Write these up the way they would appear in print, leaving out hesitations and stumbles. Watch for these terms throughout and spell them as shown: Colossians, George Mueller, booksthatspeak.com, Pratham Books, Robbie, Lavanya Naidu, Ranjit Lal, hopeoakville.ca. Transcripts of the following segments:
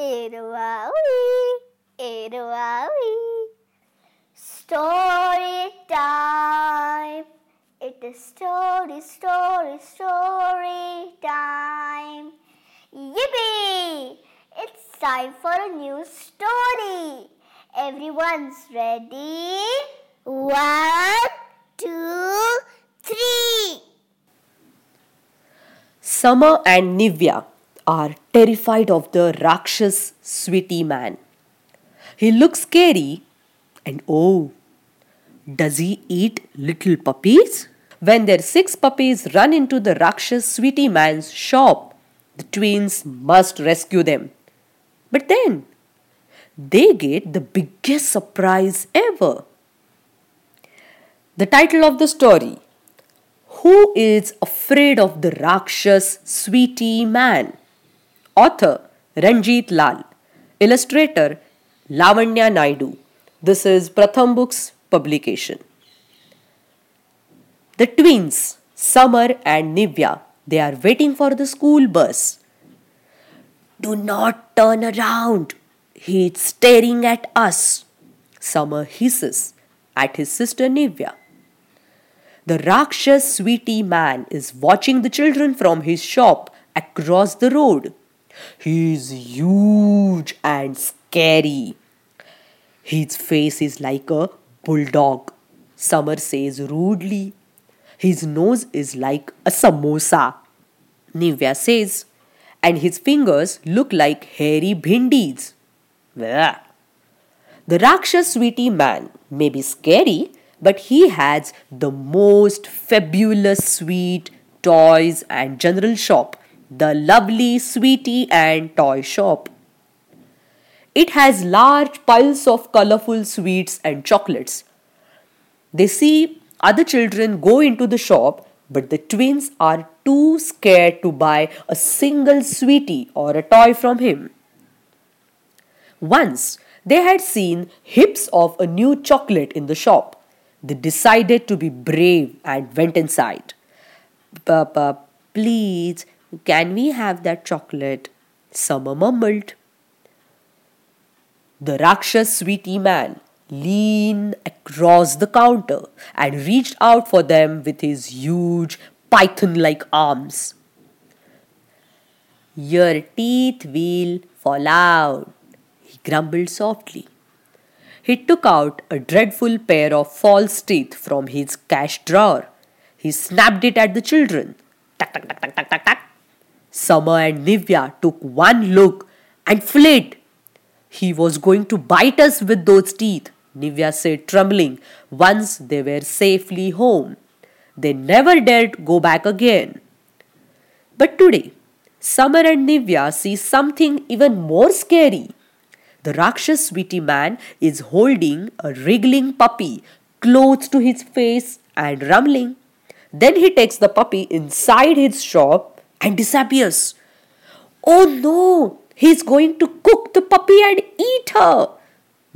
Eruawi. Story time. It is story time. Yippee! It's time for a new story. Everyone's ready? 1, 2, 3. Sama and Nivya are terrified of the Rakshas sweetie man. He looks scary and oh, does he eat little puppies? When their 6 puppies run into the Rakshas sweetie man's shop, the twins must rescue them. But then, they get the biggest surprise ever. The title of the story, Who is Afraid of the Rakshas Sweetie Man? Author Ranjit Lal. Illustrator Lavanya Naidu. This is Pratham Books publication. The twins, Summer and Nivya, they are waiting for the school bus. Do not turn around. He is staring at us. Summer hisses at his sister Nivya. The Rakshas sweetie man is watching the children from his shop across the road. He is huge and scary. His face is like a bulldog, Summer says rudely. His nose is like a samosa, Nivya says. And his fingers look like hairy bhindis. Blech. The Rakshas sweetie man may be scary, but he has the most fabulous sweet toys and general shop, the lovely sweetie and toy shop. It has large piles of colorful sweets and chocolates. They see other children go into the shop, but the twins are too scared to buy a single sweetie or a toy from him. Once they had seen heaps of a new chocolate in the shop. They decided to be brave and went inside. Papa, please, can we have that chocolate? Summer mumbled. The Rakshas sweetie man leaned across the counter and reached out for them with his huge python-like arms. Your teeth will fall out, he grumbled softly. He took out a dreadful pair of false teeth from his cash drawer. He snapped it at the children. Tak, tak, tak, tak, tak, tak, tak. Summer and Nivya took one look and fled. He was going to bite us with those teeth, Nivya said, trembling, once they were safely home. They never dared go back again. But today, Summer and Nivya see something even more scary. The Rakshas sweetie man is holding a wriggling puppy close to his face and rumbling. Then he takes the puppy inside his shop and disappears. Oh no, he's going to cook the puppy and eat her,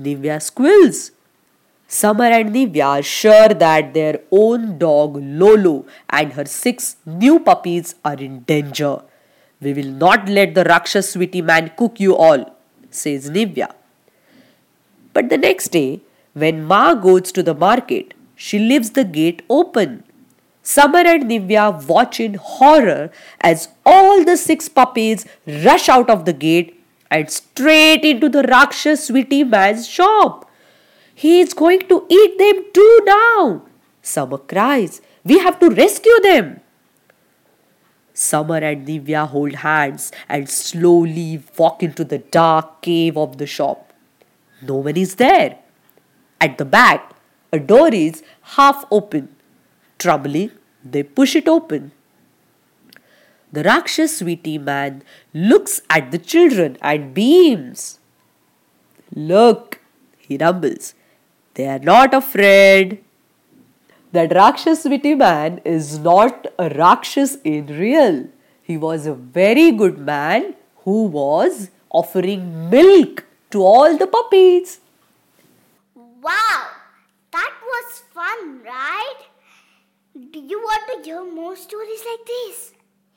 Nivya squeals. Summer and Nivya are sure that their own dog Lolo and her 6 new puppies are in danger. We will not let the Rakshas sweetie man cook you all, says Nivya. But the next day, when Ma goes to the market, she leaves the gate open. Summer and Nivya watch in horror as all the 6 puppies rush out of the gate and straight into the Rakshas sweetie man's shop. He is going to eat them too now, Summer cries. We have to rescue them. Summer and Nivya hold hands and slowly walk into the dark cave of the shop. No one is there. At the back, a door is half open. Trembling, they push it open. The Rakshas sweetie man looks at the children and beams. Look, he rumbles. They are not afraid. That Rakshas sweetie man is not a Rakshas in real. He was a very good man who was offering milk to all the puppies. Wow, that was fun, right? Do you want to hear more stories like this?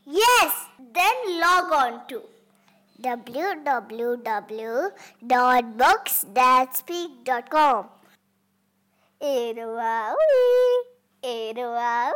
Yes, then log on to www.booksthatspeak.com.